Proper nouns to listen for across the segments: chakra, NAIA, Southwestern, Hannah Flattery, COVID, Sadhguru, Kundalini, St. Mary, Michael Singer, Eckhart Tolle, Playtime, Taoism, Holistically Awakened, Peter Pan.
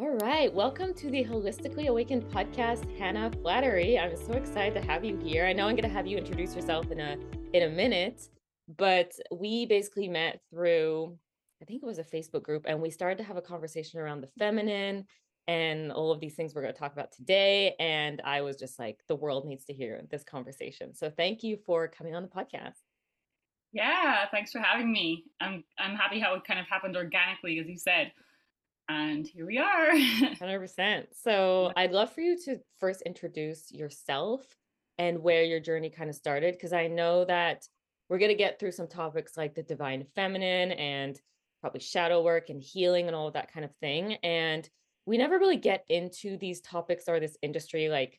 All right, welcome to the Holistically Awakened podcast, Hannah Flattery. I'm so excited to have you here. I know I'm going to have you introduce yourself in a minute, but we basically met through, I think it was a Facebook group, and we started to have a conversation around the feminine and all of these things we're going to talk about today. And I was just like, the world needs to hear this conversation. So thank you for coming on the podcast. Yeah, thanks for having me. I'm happy how it kind of happened organically, as you said. And here we are. 100%. So I'd love for you to first introduce yourself and where your journey kind of started, because I know that we're going to get through some topics like the divine feminine and probably shadow work and healing and all of that kind of thing. And we never really get into these topics or this industry, like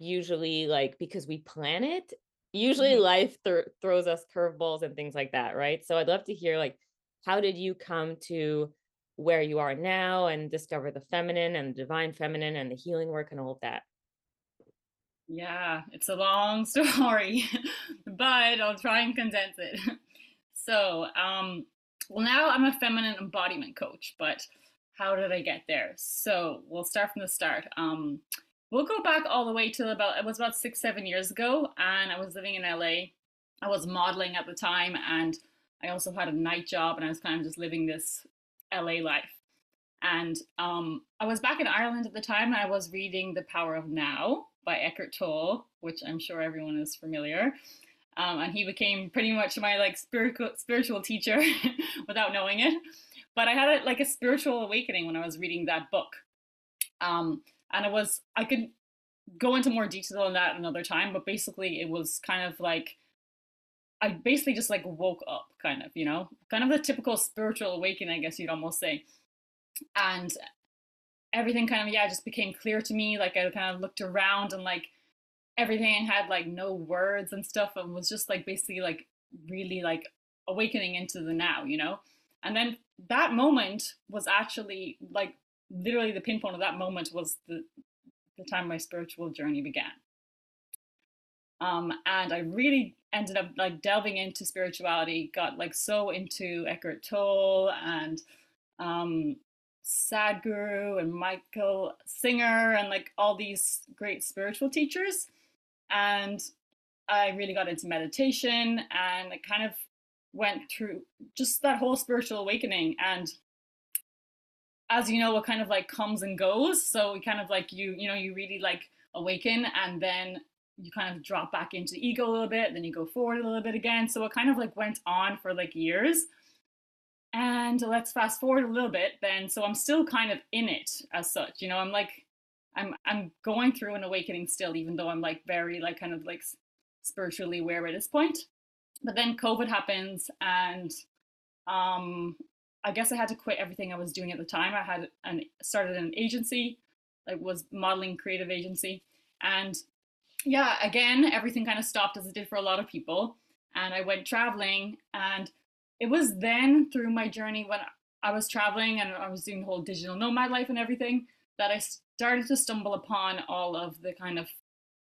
usually, like, because we plan it. Usually life throws us curveballs and things like that, right? So I'd love to hear, like, how did you come to where you are now and discover the feminine and the divine feminine and the healing work and all of that? Yeah, it's a long story, but I'll try and condense it. So, well, now I'm a feminine embodiment coach, but how did I get there? So we'll start from the start. We'll go back all the way till it was about 6-7 years ago. And I was living in LA. I was modeling at the time. And I also had a night job, and I was kind of just living this LA life. And I was back in Ireland at the time. I was reading The Power of Now by Eckhart Tolle, which I'm sure everyone is familiar. And he became pretty much my like spiritual teacher without knowing it. But I had a spiritual awakening when I was reading that book. And I could go into more detail on that another time, but basically it was kind of like, I basically just like woke up, kind of, you know, kind of the typical spiritual awakening, I guess you'd almost say. And everything kind of, yeah, just became clear to me. Like I kind of looked around and like everything I had like no words and stuff, and was just like basically like really like awakening into the now, you know. And then that moment was actually like literally the pinpoint of that moment was the time my spiritual journey began. And I really ended up like delving into spirituality, got like so into Eckhart Tolle and Sadhguru and Michael Singer and like all these great spiritual teachers. And I really got into meditation, and I kind of went through just that whole spiritual awakening. And as you know, what kind of like comes and goes. So it kind of like, you know, you really like awaken, and then you kind of drop back into the ego a little bit, then you go forward a little bit again. So it kind of like went on for like years. And let's fast forward a little bit then. So I'm still kind of in it as such, you know, I'm like, I'm going through an awakening still, even though I'm like very like kind of like spiritually aware at this point. But then COVID happens, and I guess I had to quit everything I was doing at the time. I had started an agency, like was modeling creative agency. And yeah, again, everything kind of stopped as it did for a lot of people. And I went traveling, and it was then through my journey when I was traveling and I was doing the whole digital nomad life and everything that I started to stumble upon all of the kind of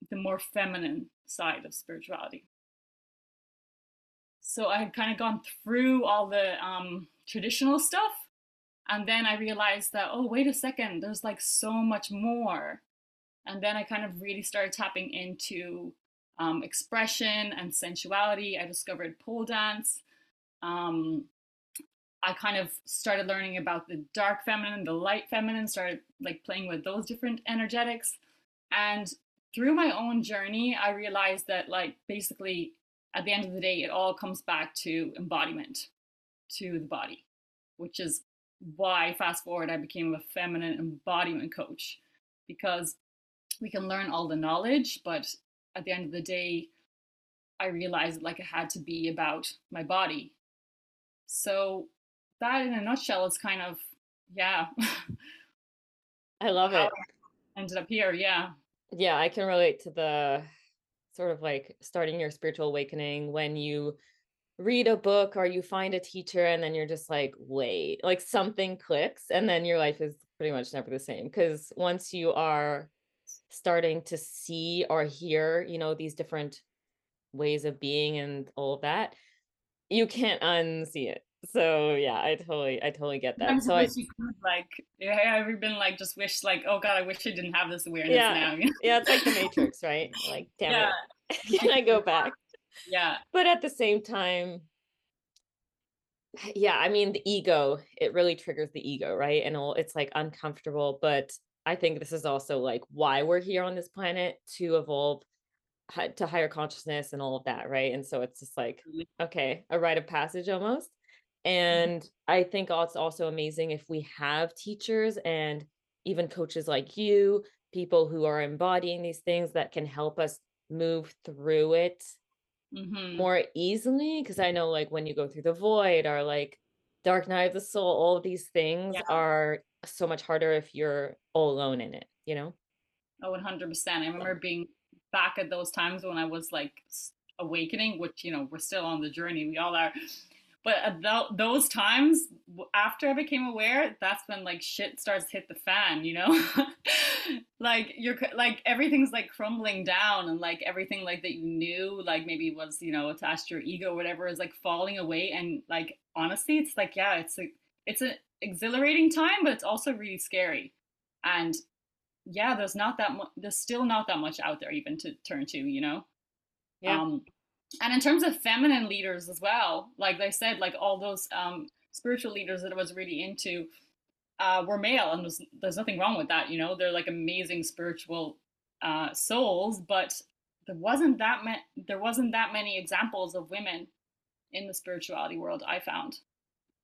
the more feminine side of spirituality. So I had kind of gone through all the traditional stuff. And then I realized that, oh, wait a second, there's like so much more. And then I kind of really started tapping into expression and sensuality. I discovered pole dance. I kind of started learning about the dark feminine, the light feminine, started like playing with those different energetics. And through my own journey, I realized that like basically at the end of the day, it all comes back to embodiment, to the body, which is why fast forward, I became a feminine embodiment coach, because we can learn all the knowledge, but at the end of the day, I realized like it had to be about my body. So that in a nutshell is kind of, yeah. I love it. I ended up here, yeah. Yeah, I can relate to the sort of like starting your spiritual awakening when you read a book or you find a teacher, and then you're just like, wait, like something clicks, and then your life is pretty much never the same. Because once you are starting to see or hear, you know, these different ways of being and all of that, you can't unsee it. So yeah, I totally get that. So have you been like just wish like, oh God, I wish I didn't have this awareness now. Yeah, it's like the Matrix, right? Like, damn it, can I go back? Yeah. But at the same time, yeah, I mean, the ego, it really triggers the ego, right? And it's like uncomfortable, but I think this is also like why we're here on this planet, to evolve to higher consciousness and all of that, right? And so it's just like, okay, a rite of passage almost. And I think it's also amazing if we have teachers and even coaches like you, people who are embodying these things that can help us move through it more easily. Because I know like when you go through the void or like dark night of the soul, all of these things are so much harder if you're all alone in it, you know? Oh, 100%. I remember being back at those times when I was like awakening, which, you know, we're still on the journey. We all are. But at those times after I became aware, that's when like shit starts to hit the fan, you know? Like you're like, everything's like crumbling down, and like everything like that you knew, like maybe was, you know, attached to your ego or whatever, is like falling away. And like, honestly, it's like, yeah, it's like, it's an exhilarating time, but it's also really scary. And yeah, there's still not that much out there even to turn to, you know? Yeah. And in terms of feminine leaders as well, like I said, like all those spiritual leaders that I was really into were male, and there's nothing wrong with that, you know? They're like amazing spiritual souls, but there wasn't that many examples of women in the spirituality world, I found.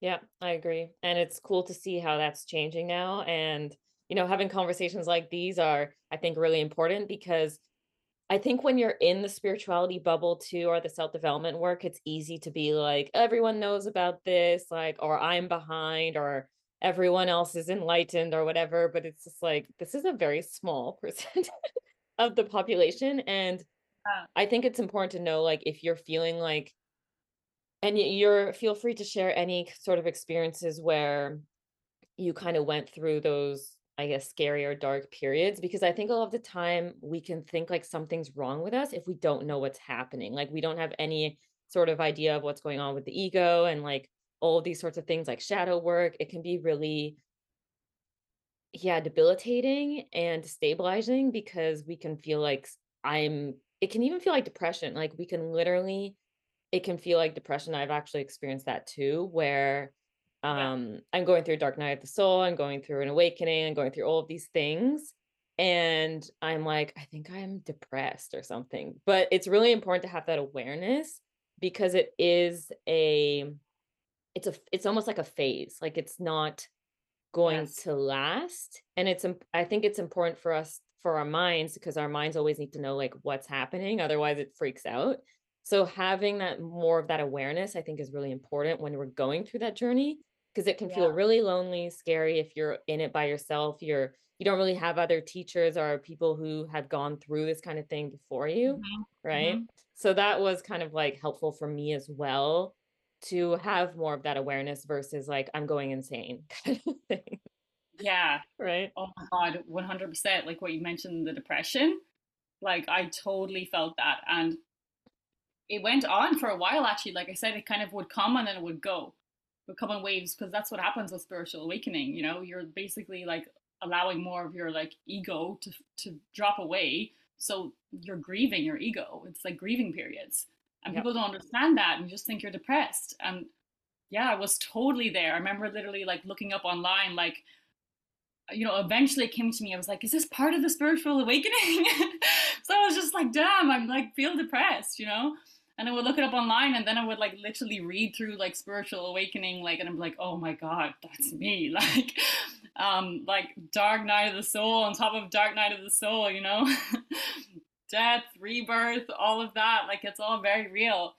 Yeah, I agree. And it's cool to see how that's changing now. And, you know, having conversations like these are, I think, really important, because I think when you're in the spirituality bubble too, or the self-development work, it's easy to be like, everyone knows about this, like, or I'm behind, or everyone else is enlightened or whatever. But it's just like, this is a very small percent of the population. And I think it's important to know, like, if you're feeling like, and feel free to share any sort of experiences where you kind of went through those, I guess, scary or dark periods, because I think a lot of the time we can think like something's wrong with us if we don't know what's happening. Like we don't have any sort of idea of what's going on with the ego and like all of these sorts of things like shadow work. It can be really, debilitating and destabilizing, because we can feel like it can even feel like depression. Like it can feel like depression. I've actually experienced that too, where I'm going through a dark night of the soul, I'm going through an awakening, I'm going through all of these things, and I'm like, I think I'm depressed or something. But it's really important to have that awareness, because it is it's almost like a phase, like it's not going to last. And I think it's important for us, for our minds, because our minds always need to know like what's happening, otherwise it freaks out. So having that, more of that awareness, I think is really important when we're going through that journey, because it can feel really lonely, scary if you're in it by yourself. You don't really have other teachers or people who have gone through this kind of thing before you, right? So that was kind of like helpful for me as well, to have more of that awareness versus like, I'm going insane kind of thing. Yeah. Right. Oh my God, 100%. Like what you mentioned, the depression, like I totally felt that. And it went on for a while, actually. Like I said, it kind of would come and then it would go. It would come in waves, because that's what happens with spiritual awakening. You know, you're basically like allowing more of your like ego to drop away. So you're grieving your ego. It's like grieving periods. And people don't understand that, and you just think you're depressed. And yeah, I was totally there. I remember literally like looking up online, like, you know, eventually it came to me. I was like, is this part of the spiritual awakening? So I was just like, damn, I'm like, feel depressed, you know? And I would look it up online, and then I would like literally read through like spiritual awakening, like, and I'm like, oh my God, that's me. Like, like dark night of the soul on top of dark night of the soul, you know, death, rebirth, all of that. Like, it's all very real.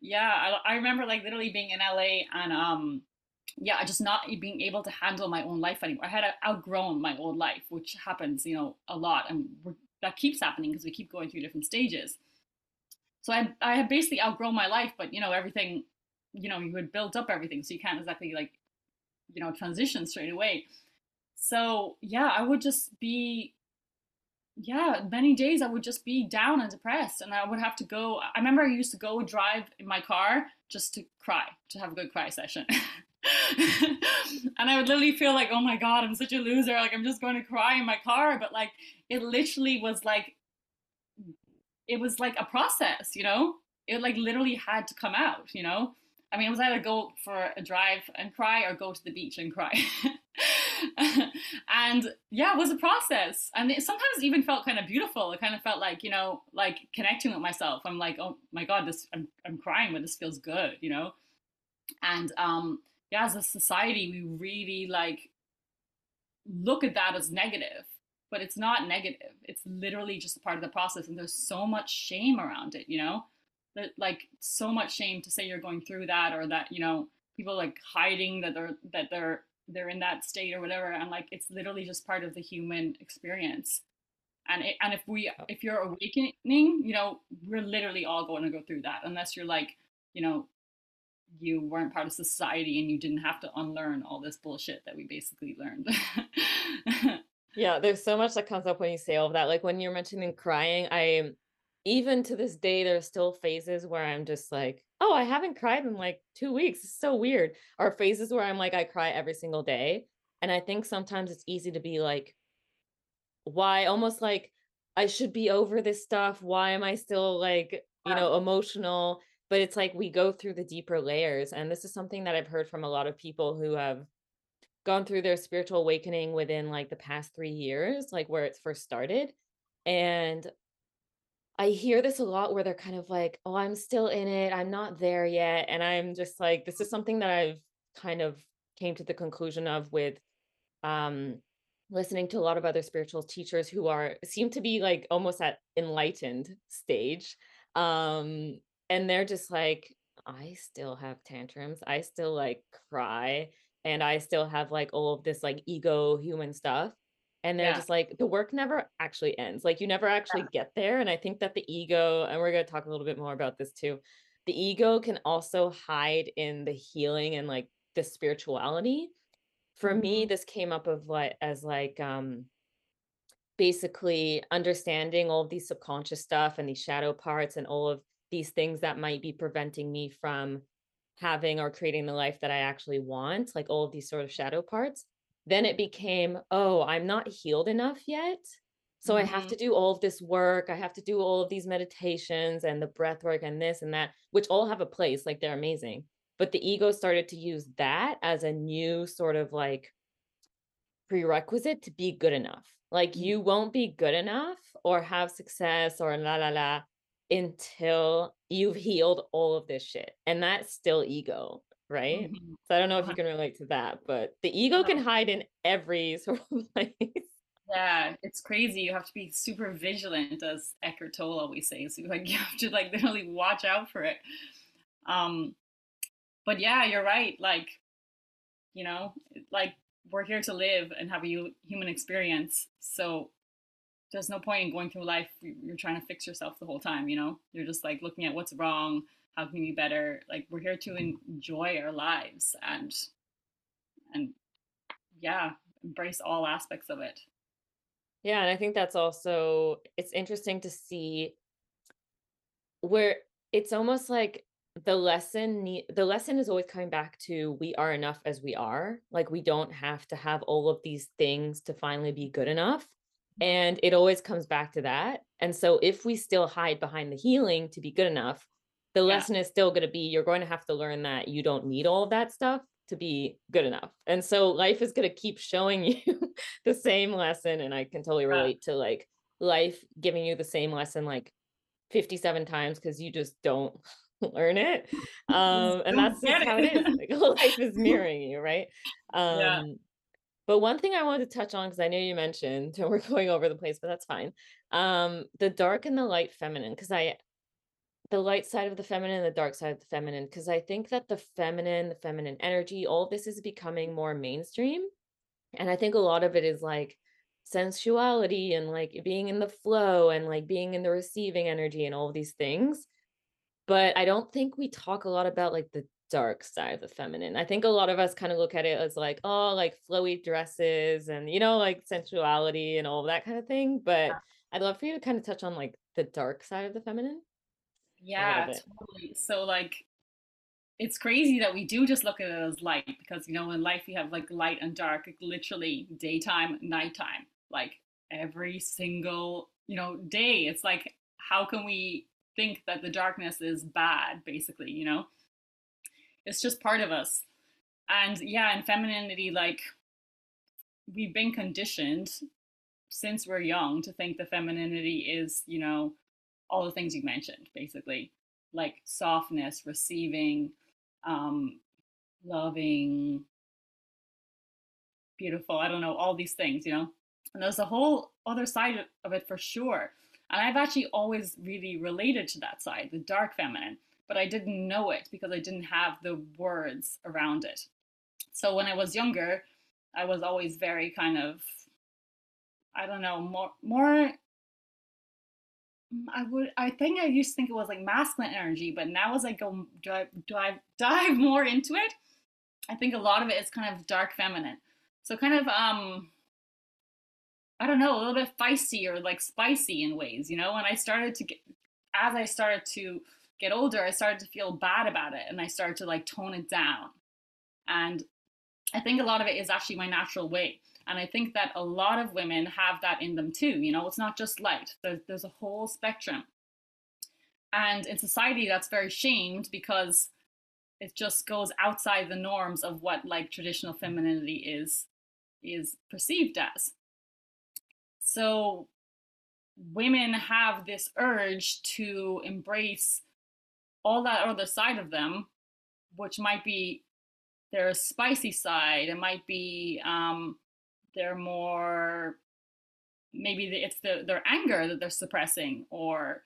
Yeah. I remember like literally being in LA, and, yeah, just not being able to handle my own life anymore. I had outgrown my old life, which happens, you know, a lot. And that keeps happening, because we keep going through different stages. So I had basically outgrown my life, but, you know, everything, you know, you had built up everything. So you can't exactly like, you know, transition straight away. So yeah, I would just be many days I would just be down and depressed, and I would have to go. I remember I used to go drive in my car just to cry, to have a good cry session. And I would literally feel like, oh my God, I'm such a loser. Like, I'm just going to cry in my car. But like, it literally was like, it was like a process, you know, it like literally had to come out, you know. I mean, it was either go for a drive and cry or go to the beach and cry. And yeah, it was a process. And it sometimes even felt kind of beautiful. It kind of felt like, you know, like connecting with myself. I'm like, oh my God, this, I'm crying, but this feels good, you know. And yeah, as a society, we really like look at that as negative, but it's not negative. It's literally just a part of the process. And there's so much shame around it, you know, like so much shame to say you're going through that, or that, you know, people like hiding that they're in that state or whatever. And like, it's literally just part of the human experience. And if you're awakening, you know, we're literally all going to go through that, unless you're like, you know, you weren't part of society and you didn't have to unlearn all this bullshit that we basically learned. Yeah, there's so much that comes up when you say all of that. Like when you're mentioning crying, I, even to this day, there's still phases where I'm just like, oh, I haven't cried in like 2 weeks. It's so weird. Or phases where I'm like, I cry every single day. And I think sometimes it's easy to be like, why, almost like I should be over this stuff. Why am I still like, you know, emotional? But it's like we go through the deeper layers. And this is something that I've heard from a lot of people who have gone through their spiritual awakening within like the past 3 years, like where it's first started. And I hear this a lot where they're kind of like, oh, I'm still in it. I'm not there yet. And I'm just like, this is something that I've kind of came to the conclusion of with listening to a lot of other spiritual teachers who seem to be like almost at enlightened stage. And they're just like, I still have tantrums. I still like cry. And I still have like all of this like ego human stuff. And they're just like, the work never actually ends. Like you never actually get there. And I think that the ego, and we're going to talk a little bit more about this too, the ego can also hide in the healing and like the spirituality. For me, this came up of like, as like, basically understanding all of these subconscious stuff and these shadow parts and all of these things that might be preventing me from having or creating the life that I actually want, like all of these sort of shadow parts. Then it became, oh, I'm not healed enough yet. So I have to do all of this work. I have to do all of these meditations and the breath work and this and that, which all have a place, like they're amazing. But the ego started to use that as a new sort of like prerequisite to be good enough. Like you won't be good enough or have success or until you've healed all of this shit. And that's still ego. Right. So I don't know if you can relate to that, but the ego can hide in every sort of place. Yeah, it's crazy. You have to be super vigilant, as Eckhart Tolle always says. Like you have to like literally watch out for it. But yeah, you're right. Like, you know, like we're here to live and have a human experience. So there's no point in going through life. You're trying to fix yourself the whole time. You know, you're just like looking at what's wrong. How can we be better? Like we're here to enjoy our lives and yeah, embrace all aspects of it. Yeah. And I think that's also, it's interesting to see where it's almost like the lesson is always coming back to, we are enough as we are. Like we don't have to have all of these things to finally be good enough. And it always comes back to that. And so if we still hide behind the healing to be good enough, the lesson is still going to be, you're going to have to learn that you don't need all of that stuff to be good enough. And so life is going to keep showing you the same lesson. And I can totally relate to like life giving you the same lesson like 57 times because you just don't learn it. And that's just how it is. Like life is mirroring you, right? But one thing I wanted to touch on, because I know you mentioned, and we're going over the place, but that's fine. The dark and the light feminine, because the light side of the feminine, the dark side of the feminine, because I think that the feminine energy, all this is becoming more mainstream. And I think a lot of it is like sensuality and like being in the flow and like being in the receiving energy and all of these things. But I don't think we talk a lot about like the dark side of the feminine. I think a lot of us kind of look at it as like, oh, like flowy dresses and, you know, like sensuality and all that kind of thing. But I'd love for you to kind of touch on like the dark side of the feminine. Yeah, totally. So like, it's crazy that we do just look at it as light, because, you know, in life we have like light and dark, like, literally daytime, nighttime, like every single, you know, day. It's like, how can we think that the darkness is bad, basically, you know? It's just part of us. And yeah, in femininity, like, we've been conditioned since we're young to think that femininity is, you know, all the things you mentioned, basically, like softness, receiving, loving, beautiful, I don't know, all these things, you know. And there's a whole other side of it for sure. And I've actually always really related to that side, the dark feminine, but I didn't know it because I didn't have the words around it. So when I was younger, I was always very kind of, I don't know, more. I think I used to think it was like masculine energy, but now as I go dive more into it, I think a lot of it is kind of dark feminine. So kind of, I don't know, a little bit feisty or like spicy in ways, you know. And I started to get, as I started to get older, I started to feel bad about it, and I started to like tone it down. And I think a lot of it is actually my natural way. And I think that a lot of women have that in them too. You know, it's not just light. There's a whole spectrum. And in society, that's very shamed because it just goes outside the norms of what like traditional femininity is perceived as. So women have this urge to embrace all that other side of them, which might be their spicy side. It might be, they're more, maybe it's their anger that they're suppressing, or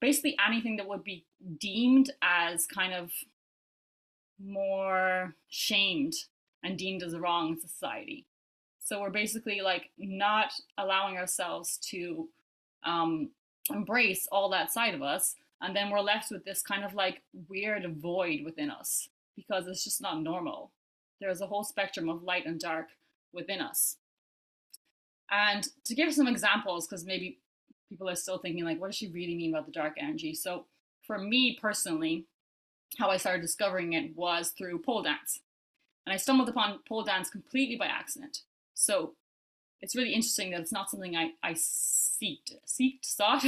basically anything that would be deemed as kind of more shamed and deemed as wrong in society. So we're basically like not allowing ourselves to embrace all that side of us. And then we're left with this kind of like weird void within us because it's just not normal. There's a whole spectrum of light and dark within us. And to give some examples, because maybe people are still thinking like, what does she really mean about the dark energy? So for me personally, how I started discovering it was through pole dance. And I stumbled upon pole dance completely by accident. So it's really interesting that it's not something I sought.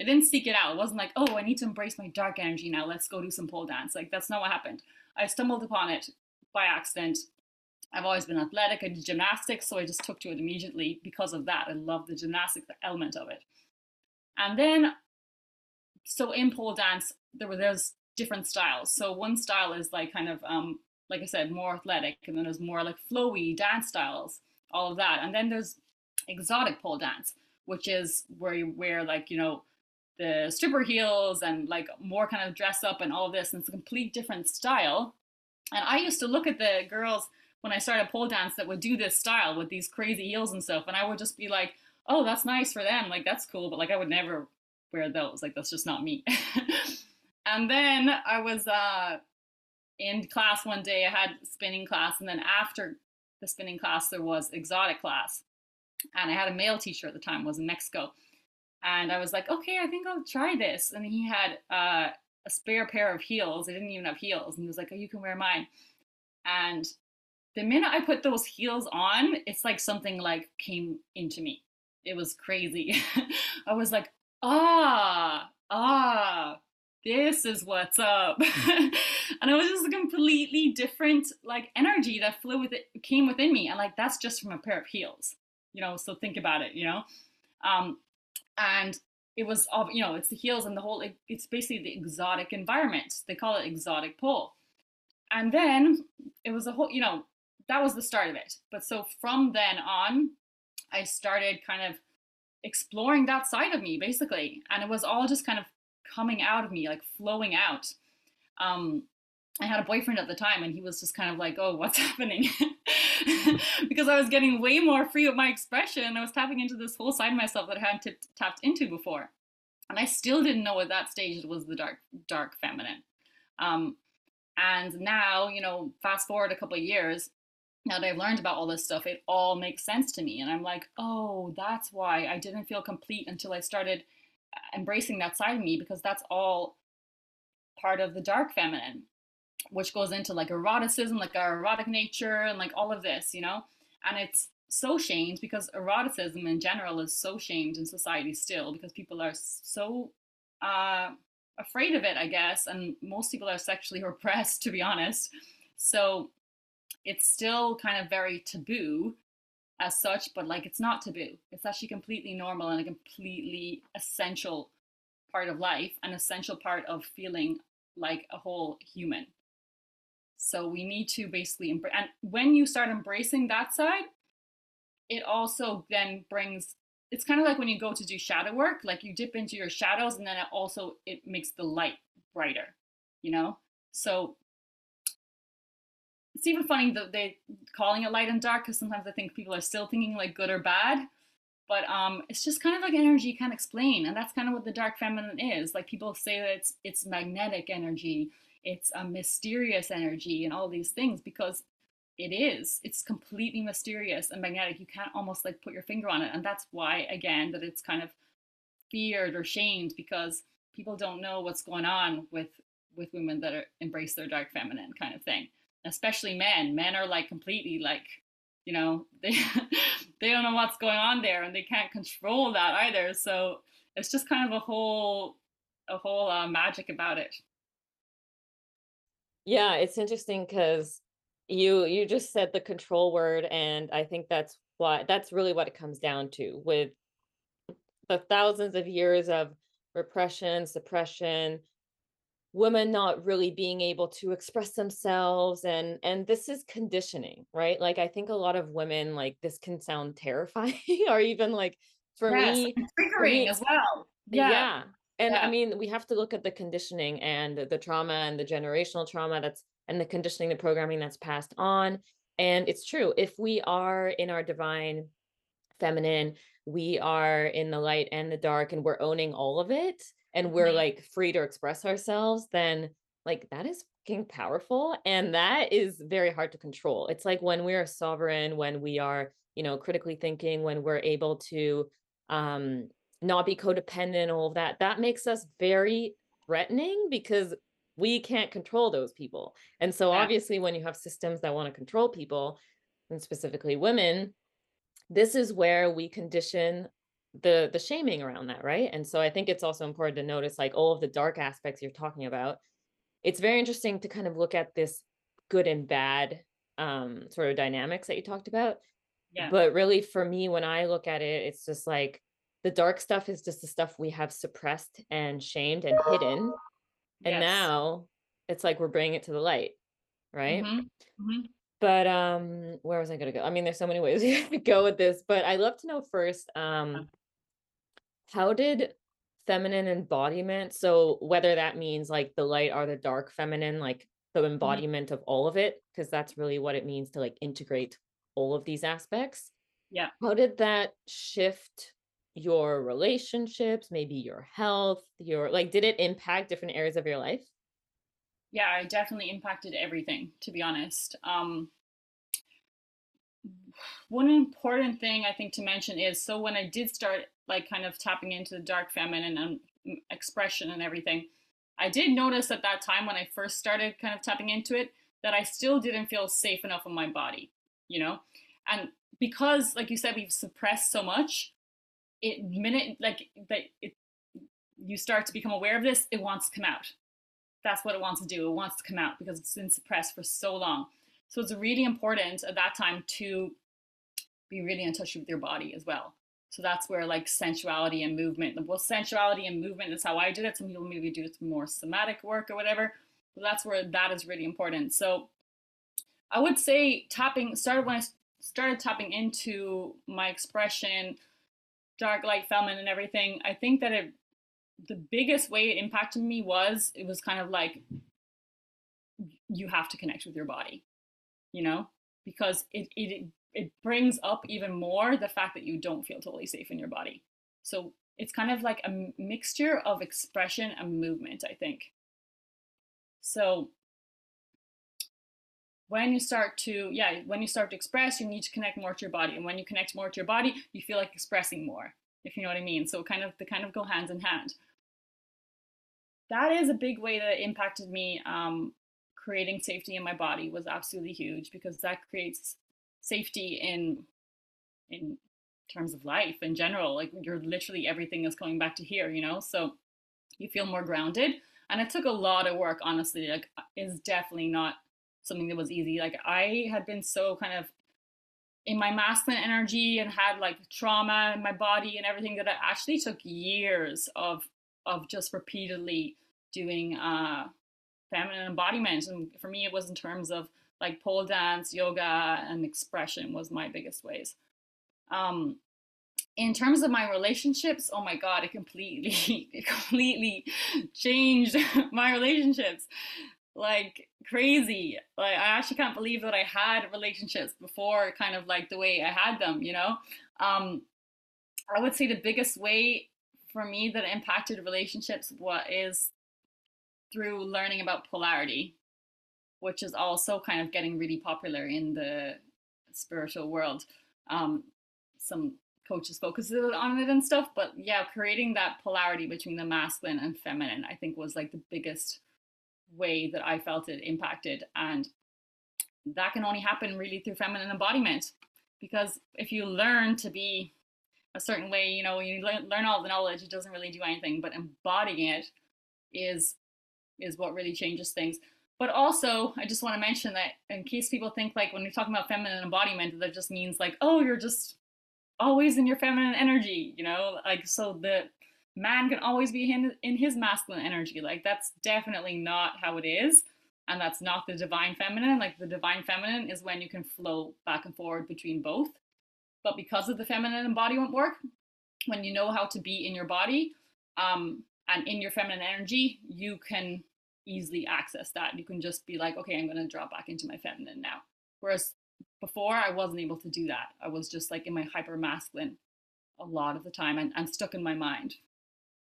I didn't seek it out. It wasn't like, oh, I need to embrace my dark energy now. Let's go do some pole dance. Like, that's not what happened. I stumbled upon it by accident. I've always been athletic. I did gymnastics, so I just took to it immediately because of that. I love the gymnastics element of it. And then, so in pole dance, there's different styles. So one style is like kind of, like I said, more athletic, and then there's more like flowy dance styles, all of that. And then there's exotic pole dance, which is where you wear like, you know, the stripper heels and like more kind of dress up and all of this. And it's a complete different style. And I used to look at the girls when I started pole dance that would do this style with these crazy heels and stuff. And I would just be like, oh, that's nice for them. Like, that's cool. But like, I would never wear those. Like, that's just not me. And then I was in class one day, I had spinning class. And then after the spinning class, there was exotic class. And I had a male teacher at the time, was in Mexico. And I was like, okay, I think I'll try this. And he had a spare pair of heels. I didn't even have heels. And he was like, oh, you can wear mine. And the minute I put those heels on, it's like something like came into me. It was crazy. I was like, this is what's up. And it was just a completely different like energy that flew with it, came within me. And like, that's just from a pair of heels, you know? So think about it, you know? And it was, you know, it's the heels and the whole, it's basically the exotic environment. They call it exotic pole. And then it was a whole, you know, that was the start of it. But so from then on, I started kind of exploring that side of me, basically. And it was all just kind of coming out of me, like flowing out. I had a boyfriend at the time, and he was just kind of like, oh, what's happening? Because I was getting way more free with my expression. I was tapping into this whole side of myself that I hadn't tapped into before. And I still didn't know at that stage it was the dark feminine. And now, you know, fast forward a couple of years, now that I've learned about all this stuff, it all makes sense to me. And I'm like, oh, that's why I didn't feel complete until I started embracing that side of me, because that's all part of the dark feminine, which goes into like eroticism, like our erotic nature and like all of this, you know. And it's so shamed, because eroticism in general is so shamed in society still, because people are so afraid of it, I guess. And most people are sexually repressed, to be honest. So it's still kind of very taboo as such, but like it's not taboo. It's actually completely normal and a completely essential part of life, an essential part of feeling like a whole human. So we need to basically embrace, and when you start embracing that side, it also then brings, it's kind of like when you go to do shadow work, like you dip into your shadows, and then it also, it makes the light brighter, you know? So it's even funny that they calling it light and dark, because sometimes I think people are still thinking like good or bad, but it's just kind of like energy you can't explain. And that's kind of what the dark feminine is. Like people say that it's magnetic energy, it's a mysterious energy and all these things, because it is. It's completely mysterious and magnetic. You can't almost like put your finger on it. And that's why, again, that it's kind of feared or shamed, because people don't know what's going on with women that embrace their dark feminine kind of thing. Especially men. Men are like completely like, you know, they don't know what's going on there, and they can't control that either. So it's just kind of a whole magic about it. Yeah, it's interesting because you just said the control word, and I think that's really what it comes down to, with the thousands of years of repression, suppression, women not really being able to express themselves. And this is conditioning, right? Like, I think a lot of women, like, this can sound terrifying or even like for me, triggering as well. Yeah. And yeah. I mean, we have to look at the conditioning and the trauma and the generational trauma and the conditioning, the programming that's passed on. And it's true. If we are in our divine feminine, we are in the light and the dark, and we're owning all of it, and we're like free to express ourselves, then like that is fucking powerful. And that is very hard to control. It's like when we are sovereign, when we are, you know, critically thinking, when we're able to not be codependent, all of that makes us very threatening, because we can't control those people. And so obviously when you have systems that want to control people, and specifically women, this is where we condition the shaming around that, right? And so I think it's also important to notice, like, all of the dark aspects you're talking about. It's very interesting to kind of look at this good and bad sort of dynamics that you talked about. Yeah. But really, for me, when I look at it, it's just like the dark stuff is just the stuff we have suppressed and shamed and hidden. And now it's like we're bringing it to the light, right? Mm-hmm. Mm-hmm. But where was I going to go? I mean, there's so many ways you have to go with this, but I'd love to know first, how did feminine embodiment, so whether that means like the light or the dark feminine, like the embodiment of all of it, because that's really what it means to like integrate all of these aspects. Yeah. How did that shift your relationships, maybe your health, did it impact different areas of your life? Yeah, it definitely impacted everything, to be honest. One important thing I think to mention is, so when I did start like kind of tapping into the dark feminine and expression and everything, I did notice at that time when I first started kind of tapping into it, that I still didn't feel safe enough in my body, you know? And because, like you said, we've suppressed so much, you start to become aware of this, it wants to come out. That's what it wants to do. It wants to come out because it's been suppressed for so long. So it's really important at that time to be really in touch with your body as well. So that's where like sensuality and movement, well, sensuality and movement is how I did it. Some people maybe do some more somatic work or whatever, but that's where that is really important. So I would say when I started tapping into my expression, dark, light, feminine and everything, I think that the biggest way it impacted me was kind of like, you have to connect with your body, you know, because it brings up even more the fact that you don't feel totally safe in your body. So it's kind of like a mixture of expression and movement, I think. So when you start to express, you need to connect more to your body. And when you connect more to your body, you feel like expressing more, if you know what I mean. So they kind of go hand in hand. That is a big way that it impacted me. Creating safety in my body was absolutely huge, because that creates safety in terms of life in general. Like, you're literally, everything is coming back to here, you know, so you feel more grounded. And it took a lot of work, honestly. Like, it's definitely not something that was easy. Like, I had been so kind of in my masculine energy and had like trauma in my body and everything, that it actually took years of just repeatedly doing feminine embodiment. And for me, it was in terms of like pole dance, yoga, and expression was my biggest ways. In terms of my relationships, oh my God, it completely changed my relationships. Like, crazy. Like, I actually can't believe that I had relationships before, kind of like the way I had them, you know? I would say the biggest way for me that impacted relationships is through learning about polarity, which is also kind of getting really popular in the spiritual world. Some coaches focus on it and stuff, but yeah, creating that polarity between the masculine and feminine, I think, was like the biggest way that I felt it impacted. And that can only happen really through feminine embodiment, because if you learn to be a certain way, you know, you learn all the knowledge, it doesn't really do anything, but embodying it is what really changes things. But also, I just want to mention that, in case people think, like, when we're talking about feminine embodiment, that just means like, oh, you're just always in your feminine energy, you know, like, so the man can always be in his masculine energy. Like, that's definitely not how it is. And that's not the divine feminine. Like, the divine feminine is when you can flow back and forward between both. But because of the feminine embodiment work, when you know how to be in your body and in your feminine energy, you can easily access that. You can just be like, okay, I'm going to drop back into my feminine now. Whereas before, I wasn't able to do that. I was just like in my hyper masculine a lot of the time, and stuck in my mind.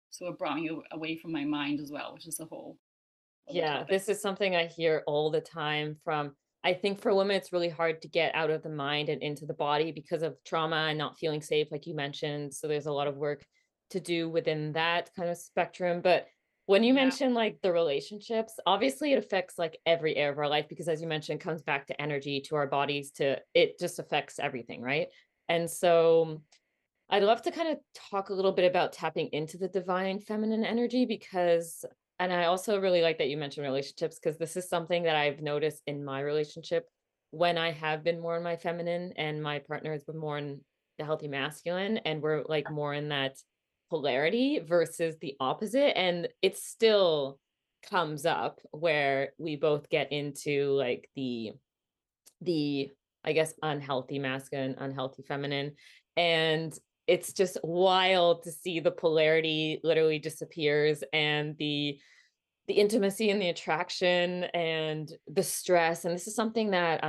So it brought me away from my mind as well, which is a whole topic. This is something I hear all the time from, I think for women, it's really hard to get out of the mind and into the body because of trauma and not feeling safe, like you mentioned. So there's a lot of work to do within that kind of spectrum. But when you mention like the relationships, obviously it affects like every area of our life, because as you mentioned, it comes back to energy, to our bodies, to, it just affects everything, right? And so I'd love to kind of talk a little bit about tapping into the divine feminine energy, because, and I also really like that you mentioned relationships, because this is something that I've noticed in my relationship when I have been more in my feminine and my partner has been more in the healthy masculine, and we're like more in that polarity versus the opposite. And it still comes up where we both get into like the, I guess, unhealthy masculine, unhealthy feminine. And it's just wild to see the polarity literally disappears, and the intimacy and the attraction and the stress. And this is something that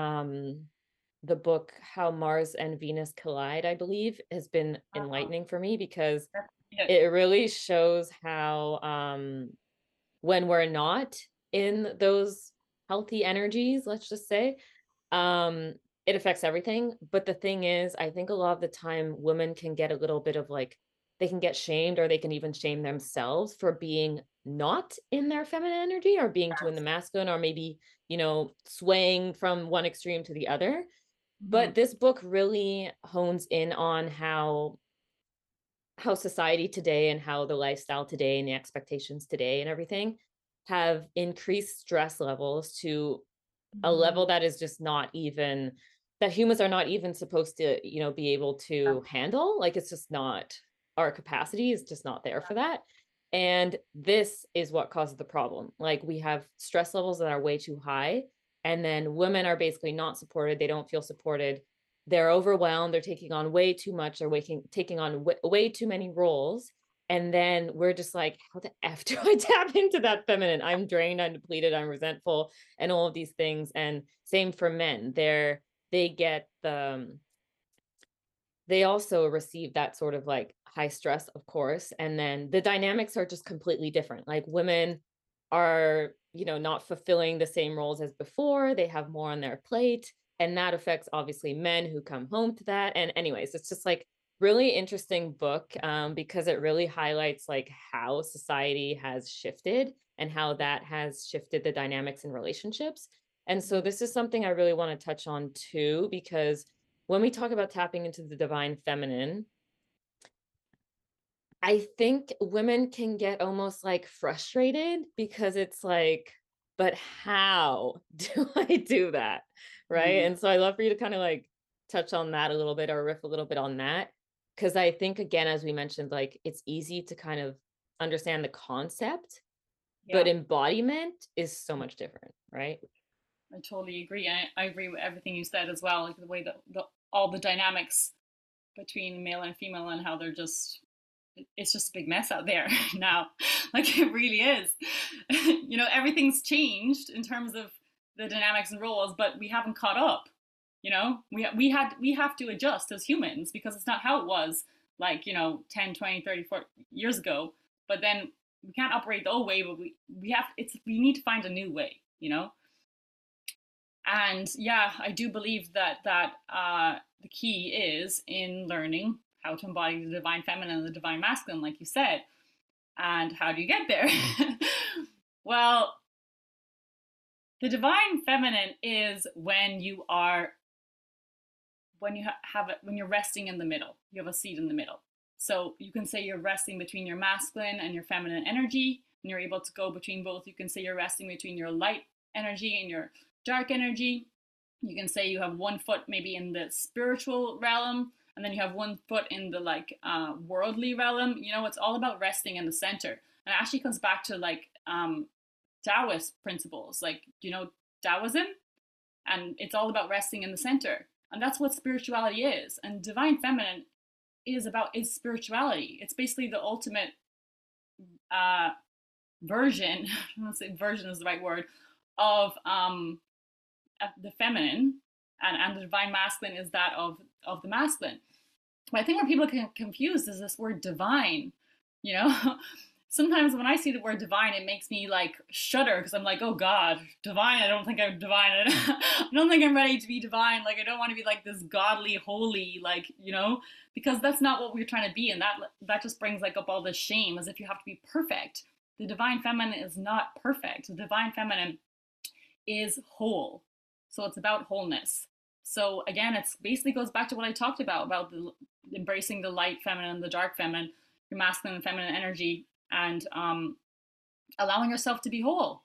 the book, How Mars and Venus Collide, I believe, has been enlightening for me, because it really shows how when we're not in those healthy energies, let's just say, it affects everything. But the thing is, I think a lot of the time women can get a little bit of like, they can get shamed, or they can even shame themselves for being not in their feminine energy, or being too in the masculine, or maybe, you know, swaying from one extreme to the other. But this book really hones in on how society today, and how the lifestyle today, and the expectations today and everything, have increased stress levels to a level that is just not even, that humans are not even supposed to, you know, be able to handle. Like, it's just not, our capacity is just not there for that. And this is what causes the problem. Like, we have stress levels that are way too high, and then women are basically not supported. They don't feel supported. They're overwhelmed. They're taking on way too much. They're taking on way too many roles. And then we're just like, how the F do I tap into that feminine? I'm drained, I'm depleted, I'm resentful, and all of these things. And same for men. They also receive that sort of like high stress, of course. And then the dynamics are just completely different. Like, women are, you know, not fulfilling the same roles as before. They have more on their plate. And that affects obviously men who come home to that. And anyways, it's just like really interesting book because it really highlights like how society has shifted and how that has shifted the dynamics in relationships. And so this is something I really want to touch on too, because when we talk about tapping into the divine feminine, I think women can get almost like frustrated because it's like, but how do I do that? Right. Mm-hmm. And so I love for you to kind of like touch on that a little bit or riff a little bit on that. Cause I think, again, as we mentioned, like it's easy to kind of understand the concept, but embodiment is so much different. Right. I totally agree. I agree with everything you said as well. Like the way that all the dynamics between male and female and how they're just, it's just a big mess out there now. Like it really is, you know, everything's changed in terms of the dynamics and roles, but we haven't caught up, you know, we have to adjust as humans because it's not how it was like, you know, 10, 20, 30, 40 years ago, but then we can't operate the old way, but we need to find a new way, you know? And yeah, I do believe that the key is in learning how to embody the divine feminine and the divine masculine, like you said. And how do you get there? Well, the divine feminine is when you're resting in the middle, you have a seat in the middle. So you can say you're resting between your masculine and your feminine energy, and you're able to go between both. You can say you're resting between your light energy and your dark energy. You can say you have one foot maybe in the spiritual realm, and then you have one foot in the like worldly realm. You know, it's all about resting in the center. And it actually comes back to like Taoist principles, like, you know, Taoism, and it's all about resting in the center. And that's what spirituality is. And divine feminine is spirituality. It's basically the ultimate version. I don't say version is the right word, of the feminine, and the divine masculine is that of the masculine. But I think where people get confused is this word divine, you know? Sometimes when I see the word divine, it makes me like shudder because I'm like, oh God, divine, I don't think I'm divine. I don't think I'm ready to be divine. Like, I don't want to be like this godly, holy, like, you know, because that's not what we're trying to be. And that just brings like up all this shame as if you have to be perfect. The divine feminine is not perfect. The divine feminine is whole. So it's about wholeness. So again, it's basically goes back to what I talked about the embracing the light feminine, the dark feminine, your masculine and feminine energy, and allowing yourself to be whole.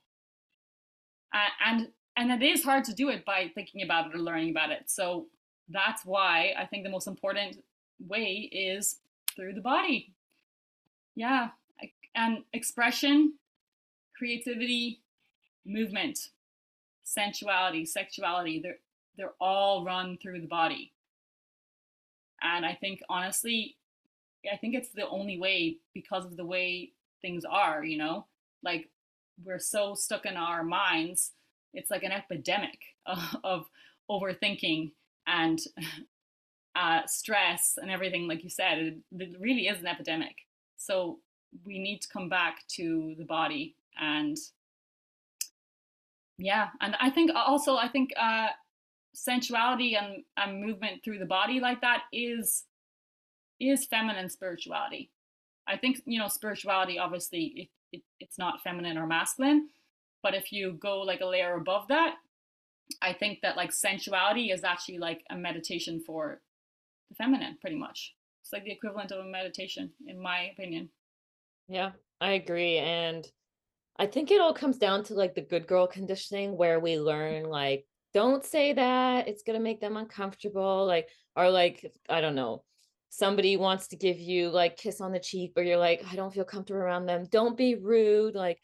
And it is hard to do it by thinking about it or learning about it. So that's why I think the most important way is through the body. Yeah, and expression, creativity, movement, sensuality, sexuality, they're all run through the body. And I think, honestly, I think it's the only way because of the way things are, you know, like we're so stuck in our minds. It's like an epidemic of overthinking and stress and everything. Like you said, it really is an epidemic. So we need to come back to the body. And yeah. And I think sensuality and movement through the body like that is feminine spirituality. I think, you know, spirituality, obviously it's not feminine or masculine, but if you go like a layer above that, I think that like sensuality is actually like a meditation for the feminine, pretty much. It's like the equivalent of a meditation, in my opinion. Yeah, I agree. And I think it all comes down to like the good girl conditioning where we learn like, don't say that, it's going to make them uncomfortable. Like, or like, I don't know, somebody wants to give you like kiss on the cheek, or you're like, I don't feel comfortable around them. Don't be rude. Like,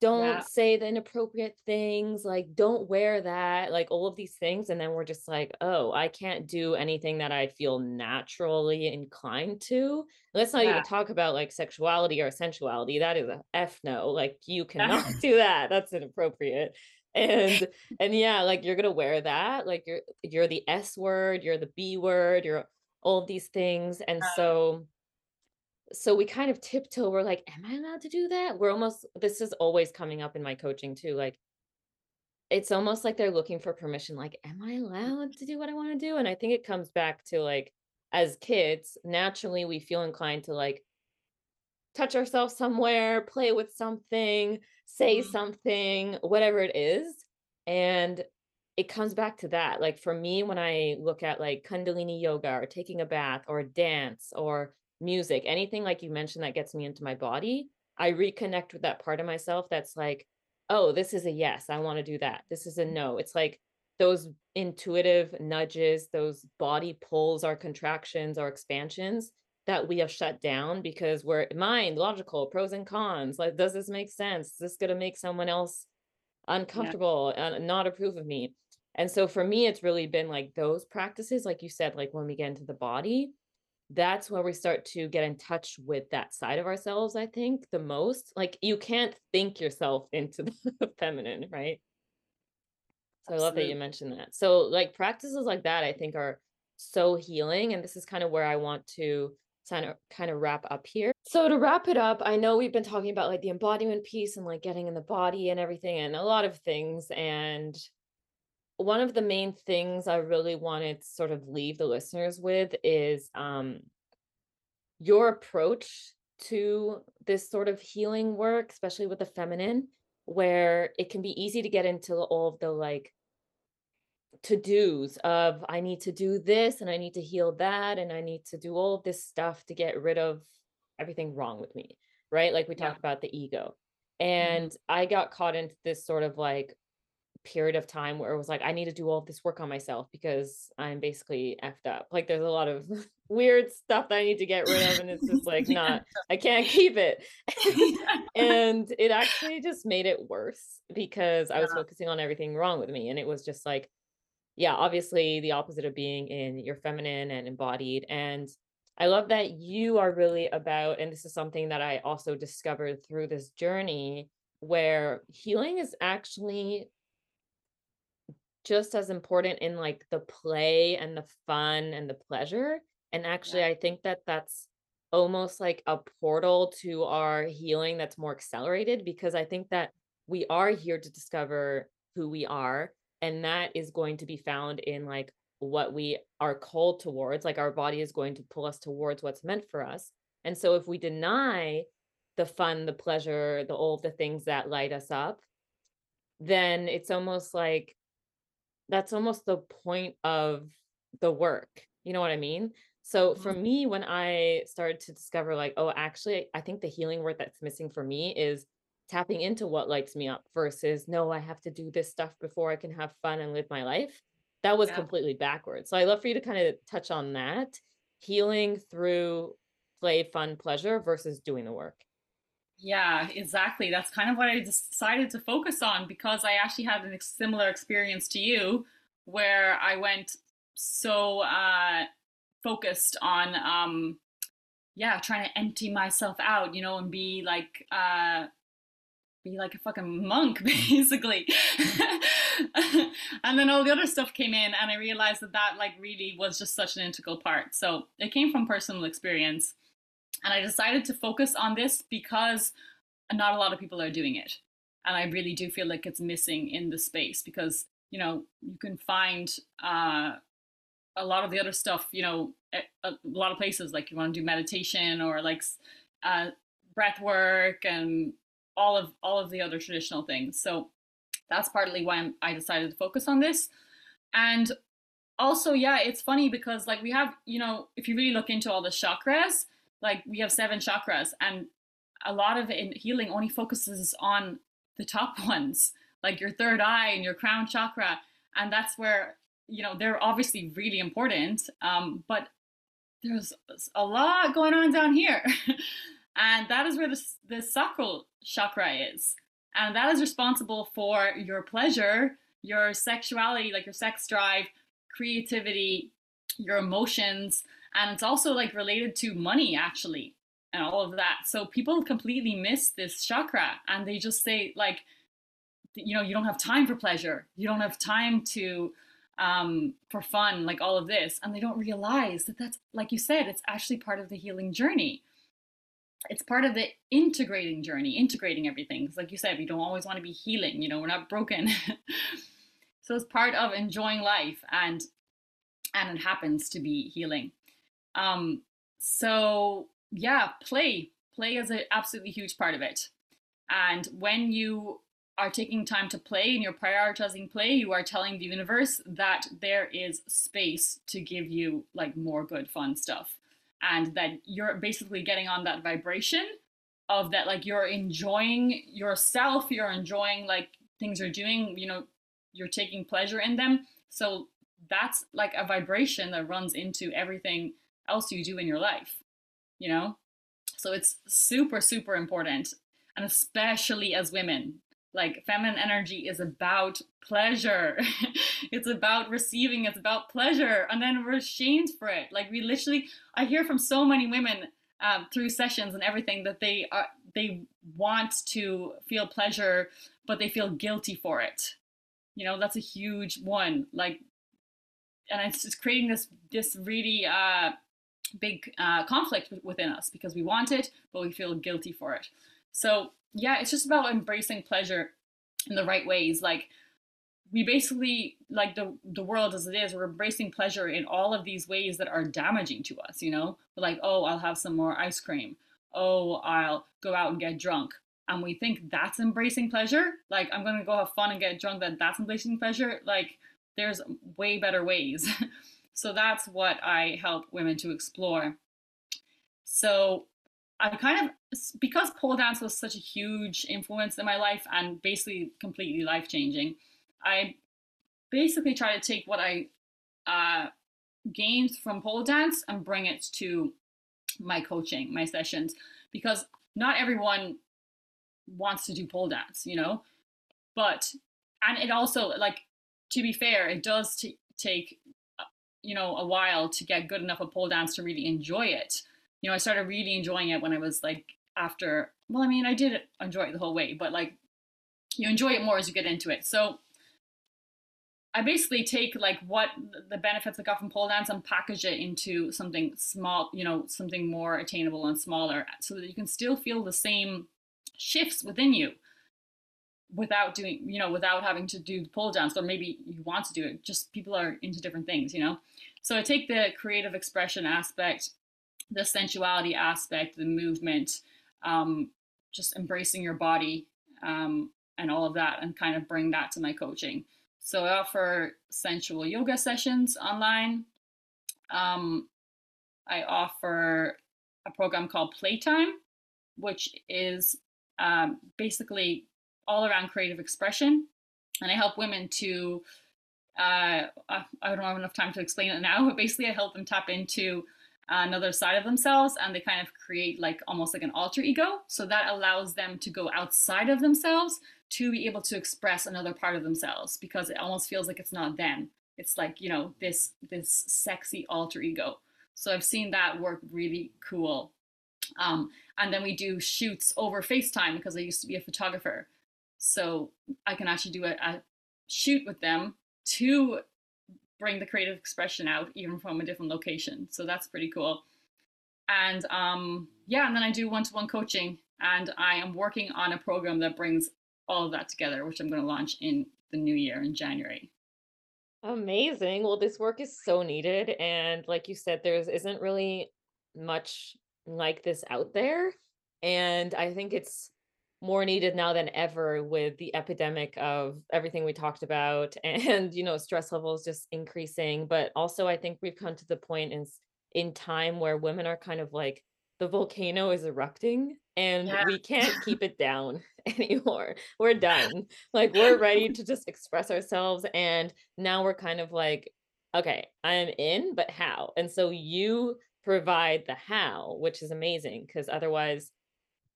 don't say the inappropriate things. Like, don't wear that, like all of these things. And then we're just like, oh, I can't do anything that I feel naturally inclined to. Let's not even talk about like sexuality or sensuality. That is a F no, like you cannot do that. That's inappropriate. And yeah, like you're going to wear that. Like you're the S word, you're the B word, you're all of these things. And so So we kind of tiptoe. We're like, am I allowed to do that? This is always coming up in my coaching too. Like, it's almost like they're looking for permission. Like, am I allowed to do what I want to do? And I think it comes back to, like, as kids, naturally, we feel inclined to, like, touch ourselves somewhere, play with something, say something, whatever it is. And it comes back to that. Like, for me, when I look at, like, Kundalini yoga or taking a bath or dance or music, anything like you mentioned that gets me into my body, I reconnect with that part of myself that's like, oh, this is a yes, I want to do that. This is a no. It's like those intuitive nudges, those body pulls, our contractions, our expansions that we have shut down because we're mind, logical, pros and cons. Like, does this make sense? Is this going to make someone else uncomfortable and not approve of me? And so for me, it's really been like those practices, like you said, like when we get into the body, that's where we start to get in touch with that side of ourselves, I think, the most. Like, you can't think yourself into the feminine, right? So absolutely. I love that you mentioned that. So, like, practices like that, I think, are so healing. And this is kind of where I want to kind of wrap up here. So to wrap it up, I know we've been talking about, like, the embodiment piece and, like, getting in the body and everything and a lot of things. And one of the main things I really wanted to sort of leave the listeners with is your approach to this sort of healing work, especially with the feminine, where it can be easy to get into all of the, like, to-dos of I need to do this and I need to heal that and I need to do all of this stuff to get rid of everything wrong with me, right? Like, we talked about the ego. And I got caught into this sort of, like, period of time where it was like, I need to do all of this work on myself because I'm basically effed up. Like, there's a lot of weird stuff that I need to get rid of. And it's just like, I can't keep it. And it actually just made it worse because I was focusing on everything wrong with me. And it was just like, obviously the opposite of being in your feminine and embodied. And I love that you are really about, and this is something that I also discovered through this journey, where healing is actually just as important in, like, the play and the fun and the pleasure. And actually, I think that that's almost like a portal to our healing that's more accelerated, because I think that we are here to discover who we are. And that is going to be found in, like, what we are called towards. Like, our body is going to pull us towards what's meant for us. And so if we deny the fun, the pleasure, all the things that light us up, then it's almost like, that's almost the point of the work. You know what I mean? So for me, when I started to discover, like, oh, actually, I think the healing work that's missing for me is tapping into what lights me up versus, no, I have to do this stuff before I can have fun and live my life. That was completely backwards. So I love for you to kind of touch on that, healing through play, fun, pleasure versus doing the work. Yeah, exactly. That's kind of what I decided to focus on, because I actually had a similar experience to you, where I went so focused on, trying to empty myself out, you know, and be like a fucking monk, basically. And then all the other stuff came in, and I realized that like really was just such an integral part. So it came from personal experience. And I decided to focus on this because not a lot of people are doing it. And I really do feel like it's missing in the space, because, you know, you can find a lot of the other stuff, you know, a lot of places, like you want to do meditation or like breath work and all of the other traditional things. So that's partly why I decided to focus on this. And also, it's funny because like we have, you know, if you really look into all the chakras, like we have 7 chakras, and a lot of it in healing only focuses on the top ones, like your third eye and your crown chakra. And that's where, you know, they're obviously really important, but there's a lot going on down here. And that is where the sacral chakra is. And that is responsible for your pleasure, your sexuality, like your sex drive, creativity, your emotions, and it's also like related to money actually and all of that. So people completely miss this chakra, and they just say like, you know, you don't have time for pleasure, you don't have time to for fun, like all of this. And they don't realize that that's, like you said, it's actually part of the healing journey. it's part of the integrating journey, integrating everything. Because like you said, we don't always want to be healing, you know, we're not broken. So it's part of enjoying life, and it happens to be healing. So yeah, play is an absolutely huge part of it. And when you are taking time to play and you're prioritizing play, you are telling the universe that there is space to give you like more good fun stuff. And that you're basically getting on that vibration of that, like you're enjoying yourself, you're enjoying like things you're doing, you know, you're taking pleasure in them. So that's like a vibration that runs into everything else you do in your life, you know? So it's super, super important. And especially as women, like feminine energy is about pleasure. It's about receiving, it's about pleasure. And then we're shamed for it. Like we literally, I hear from so many women through sessions and everything that they want to feel pleasure, but they feel guilty for it. You know, that's a huge one. Like, and it's just creating this really big conflict within us because we want it, but we feel guilty for it. So yeah, it's just about embracing pleasure in the right ways. Like we basically, like the world as it is, we're embracing pleasure in all of these ways that are damaging to us, you know? We're like, oh, I'll have some more ice cream. Oh, I'll go out and get drunk. And we think that's embracing pleasure. Like I'm going to go have fun and get drunk, that's embracing pleasure. Like there's way better ways. So that's what I help women to explore. So I kind of, because pole dance was such a huge influence in my life and basically completely life-changing, I basically try to take what I gained from pole dance and bring it to my coaching, my sessions, because not everyone wants to do pole dance, you know, but, and it also, like, to be fair, it does take, you know, a while to get good enough at pole dance to really enjoy it. You know, I started really enjoying it when I was like after, well, I mean, I did enjoy it the whole way, but like you enjoy it more as you get into it. So I basically take like what the benefits I got from pole dance and package it into something small, you know, something more attainable and smaller so that you can still feel the same shifts within you without doing, you know, without having to do the pole dance, or maybe you want to do it, just people are into different things, you know? So I take the creative expression aspect, the sensuality aspect, the movement, just embracing your body and all of that, and kind of bring that to my coaching. So I offer sensual yoga sessions online. I offer a program called Playtime, which is basically all around creative expression. And I help women to, I don't have enough time to explain it now, but basically I help them tap into another side of themselves, and they kind of create like almost like an alter ego. So that allows them to go outside of themselves to be able to express another part of themselves, because it almost feels like it's not them. It's like, you know, this sexy alter ego. So I've seen that work really cool. And then we do shoots over FaceTime because I used to be a photographer. So I can actually do a shoot with them to bring the creative expression out, even from a different location. So that's pretty cool. And yeah, and then I do one-to-one coaching, and I am working on a program that brings all of that together, which I'm going to launch in the new year in January. Amazing. Well, this work is so needed. And like you said, there isn't really much like this out there. And I think it's more needed now than ever with the epidemic of everything we talked about and, you know, stress levels just increasing. But also I think we've come to the point in time where women are kind of like, the volcano is erupting and we can't keep it down anymore. We're done. Like we're ready to just express ourselves. And now we're kind of like, okay, I'm in, but how? And so you provide the how, which is amazing, because otherwise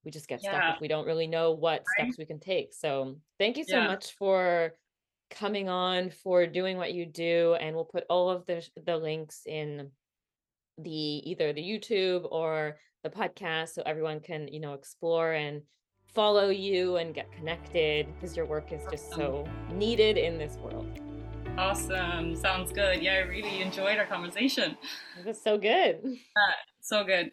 we just get stuck if we don't really know what steps we can take. So thank you so much for coming on, for doing what you do. And we'll put all of the links in the either the YouTube or the podcast, so everyone can, you know, explore and follow you and get connected, because your work is just so needed in this world. Awesome. Sounds good. Yeah, I really enjoyed our conversation. It was so good. So good.